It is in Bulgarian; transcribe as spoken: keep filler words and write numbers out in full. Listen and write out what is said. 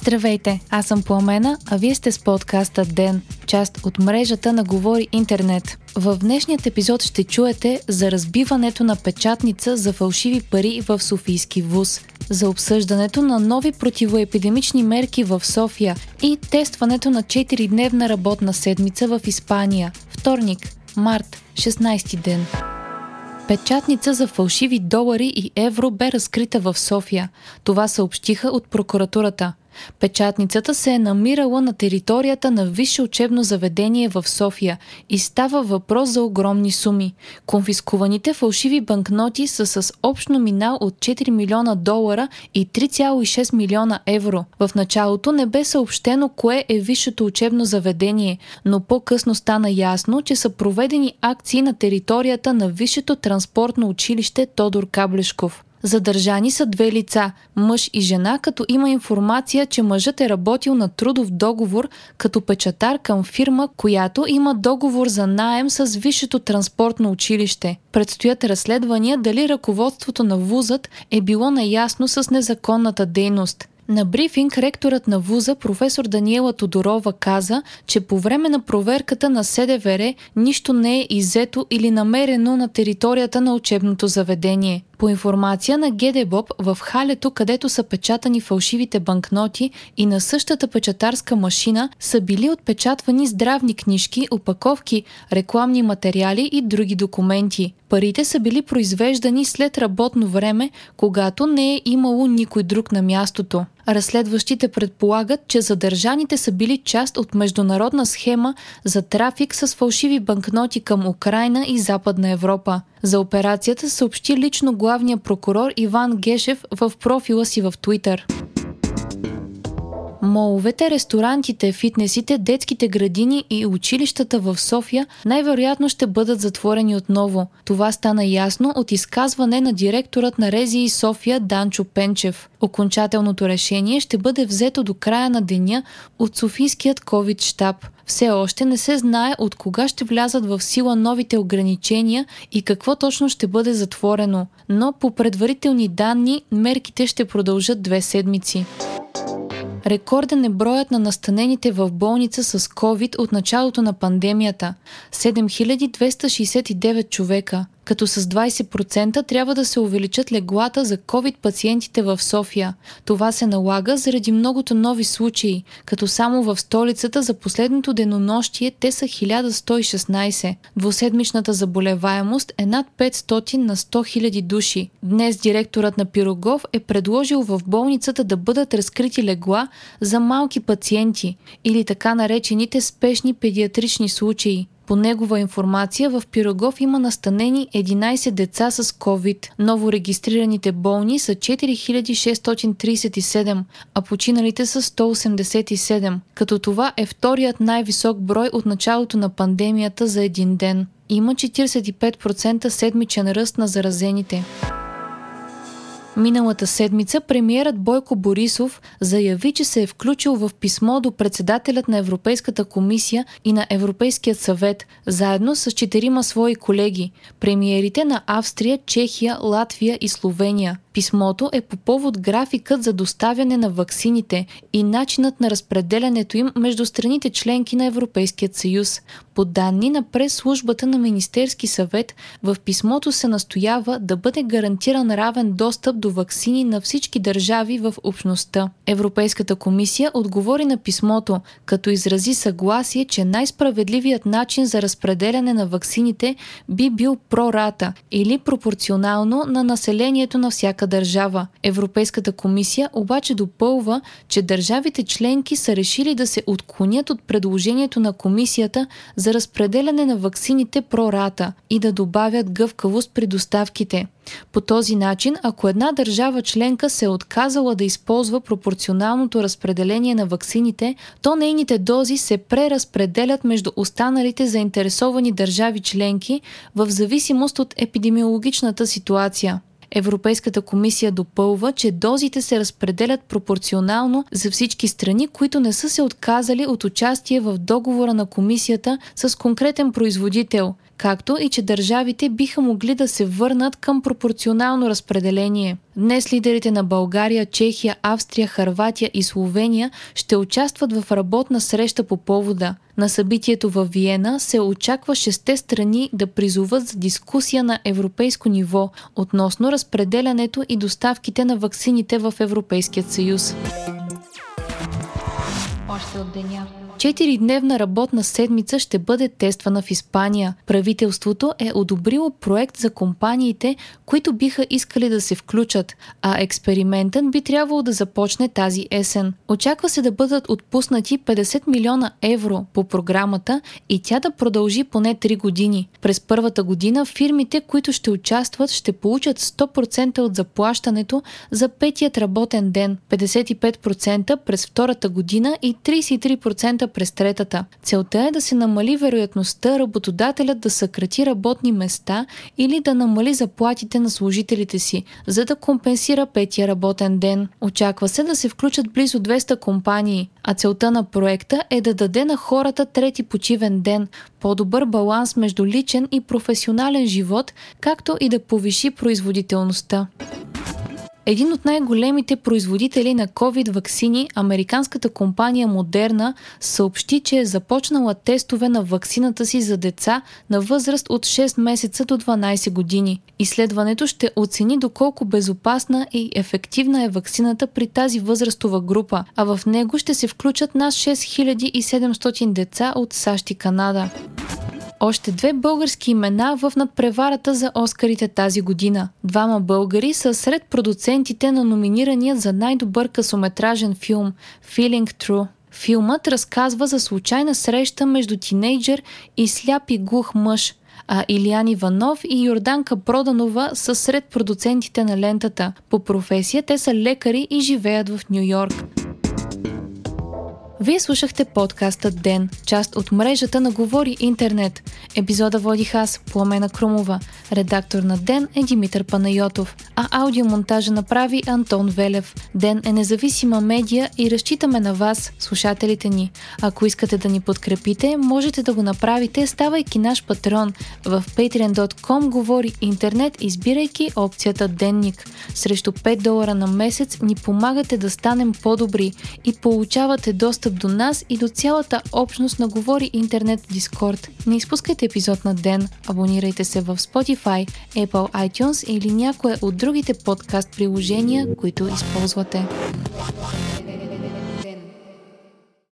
Здравейте, аз съм Пламена, а вие сте с подкаста ДЕН, част от мрежата на Говори Интернет. В днешният епизод ще чуете за разбиването на печатница за фалшиви пари в Софийски ВУЗ, за обсъждането на нови противоепидемични мерки в София и тестването на четиридневна работна седмица в Испания. Вторник, март, шестнайсети ден. Печатница за фалшиви долари и евро бе разкрита в София. Това съобщиха от прокуратурата. Печатницата се е намирала на територията на висше учебно заведение в София и става въпрос за огромни суми. Конфискуваните фалшиви банкноти са с общ номинал от четири милиона долара и три цяло и шест милиона евро. В началото не бе съобщено кое е висшето учебно заведение, но по-късно стана ясно, че са проведени акции на територията на висшето транспортно училище Тодор Каблешков. Задържани са две лица, мъж и жена, като има информация, че мъжът е работил на трудов договор като печатар към фирма, която има договор за наем с висшето транспортно училище. Предстоят разследвания дали ръководството на вузът е било наясно с незаконната дейност. На брифинг ректорът на вуза, професор Даниела Тодорова, каза, че по време на проверката на СДВР нищо не е иззето или намерено на територията на учебното заведение. По информация на Гедебоб, в халето, където са печатани фалшивите банкноти и на същата печатарска машина, са били отпечатвани здравни книжки, опаковки, рекламни материали и други документи. Парите са били произвеждани след работно време, когато не е имало никой друг на мястото. Разследващите предполагат, че задържаните са били част от международна схема за трафик с фалшиви банкноти към Украйна и Западна Европа. За операцията съобщи лично главния прокурор Иван Гешев в профила си в Твитър. Моловете, ресторантите, фитнесите, детските градини и училищата в София най-вероятно ще бъдат затворени отново. Това стана ясно от изказване на директорът на РЗИ София Данчо Пенчев. Окончателното решение ще бъде взето до края на деня от Софийският ковид щаб. Все още не се знае от кога ще влязат в сила новите ограничения и какво точно ще бъде затворено, но по предварителни данни мерките ще продължат две седмици. Рекорден е броят на настанените в болница с COVID от началото на пандемията – седем хиляди двеста шейсет и девет човека, като с двайсет процента трябва да се увеличат леглата за COVID пациентите в София. Това се налага заради многото нови случаи, като само в столицата за последното денонощие те са хиляда сто и шестнайсет. Двуседмичната заболеваемост е над петстотин на сто хиляди души. Днес директорът на Пирогов е предложил в болницата да бъдат разкрити легла за малки пациенти или така наречените спешни педиатрични случаи. По негова информация в Пирогов има настанени единайсет деца с COVID. Новорегистрираните болни са четири хиляди шестстотин трийсет и седем, а починалите са сто осемдесет и седем, като това е вторият най-висок брой от началото на пандемията за един ден. Има четирийсет и пет процента седмичен ръст на заразените. Миналата седмица премиерът Бойко Борисов заяви, че се е включил в писмо до председателят на Европейската комисия и на Европейския съвет, заедно с четирима свои колеги – премиерите на Австрия, Чехия, Латвия и Словения. Писмото е по повод графикът за доставяне на ваксините и начинът на разпределянето им между страните членки на Европейския съюз. По данни на прес-службата на Министерски съвет, в писмото се настоява да бъде гарантиран равен достъп до ваксини на всички държави в общността. Европейската комисия отговори на писмото, като изрази съгласие, че най-справедливият начин за разпределяне на ваксините би бил прората или пропорционално на населението на всяка държава. Европейската комисия обаче допълва, че държавите членки са решили да се отклонят от предложението на комисията за разпределяне на ваксините прората и да добавят гъвкавост при доставките. По този начин, ако една държава членка се е отказала да използва пропорционалното разпределение на ваксините, то нейните дози се преразпределят между останалите заинтересовани държави членки в зависимост от епидемиологичната ситуация. Европейската комисия допълва, че дозите се разпределят пропорционално за всички страни, които не са се отказали от участие в договора на комисията с конкретен производител, както и че държавите биха могли да се върнат към пропорционално разпределение. Днес лидерите на България, Чехия, Австрия, Хърватия и Словения ще участват в работна среща по повода. На събитието във Виена се очаква шесте страни да призоват за дискусия на европейско ниво относно разпределянето и доставките на ваксините в Европейския съюз. Още от деня. Четиридневна работна седмица ще бъде тествана в Испания. Правителството е одобрило проект за компаниите, които биха искали да се включат, а експериментът би трябвало да започне тази есен. Очаква се да бъдат отпуснати петдесет милиона евро по програмата и тя да продължи поне три години. През първата година фирмите, които ще участват, ще получат сто процента от заплащането за петият работен ден, петдесет и пет процента през втората година и тридесет и три процента през третата. Целта е да се намали вероятността работодателят да съкрати работни места или да намали заплатите на служителите си, за да компенсира петия работен ден. Очаква се да се включат близо двеста компании, а целта на проекта е да даде на хората трети почивен ден, по-добър баланс между личен и професионален живот, както и да повиши производителността. Един от най-големите производители на COVID ваксини, американската компания Модерна, съобщи, че е започнала тестове на ваксината си за деца на възраст от шест месеца до дванадесет години. Изследването ще оцени доколко безопасна и ефективна е ваксината при тази възрастова група, а в него ще се включат над шест хиляди и седемстотин деца от САЩ и Канада. Още две български имена в надпреварата за Оскарите тази година. Двама българи са сред продуцентите на номинирания за най-добър късометражен филм Feeling True. Филмът разказва за случайна среща между тинейджър и сляп и глух мъж, а Ильян Иванов и Йорданка Проданова са сред продуцентите на лентата. По професия те са лекари и живеят в Ню Йорк. Вие слушахте подкаста ДЕН, част от мрежата на Говори Интернет. Епизода водих аз, Пламена Крумова. Редактор на ДЕН е Димитър Панайотов, а аудиомонтажа направи Антон Велев. ДЕН е независима медия и разчитаме на вас, слушателите ни. Ако искате да ни подкрепите, можете да го направите, ставайки наш патрон в patreon точка com Говори Интернет, избирайки опцията Денник. Срещу пет долара на месец ни помагате да станем по-добри и получавате доста до нас и до цялата общност на Говори Интернет в Дискорд. Не изпускайте епизод на ДЕН, абонирайте се в Spotify, Apple iTunes или някое от другите подкаст приложения, които използвате.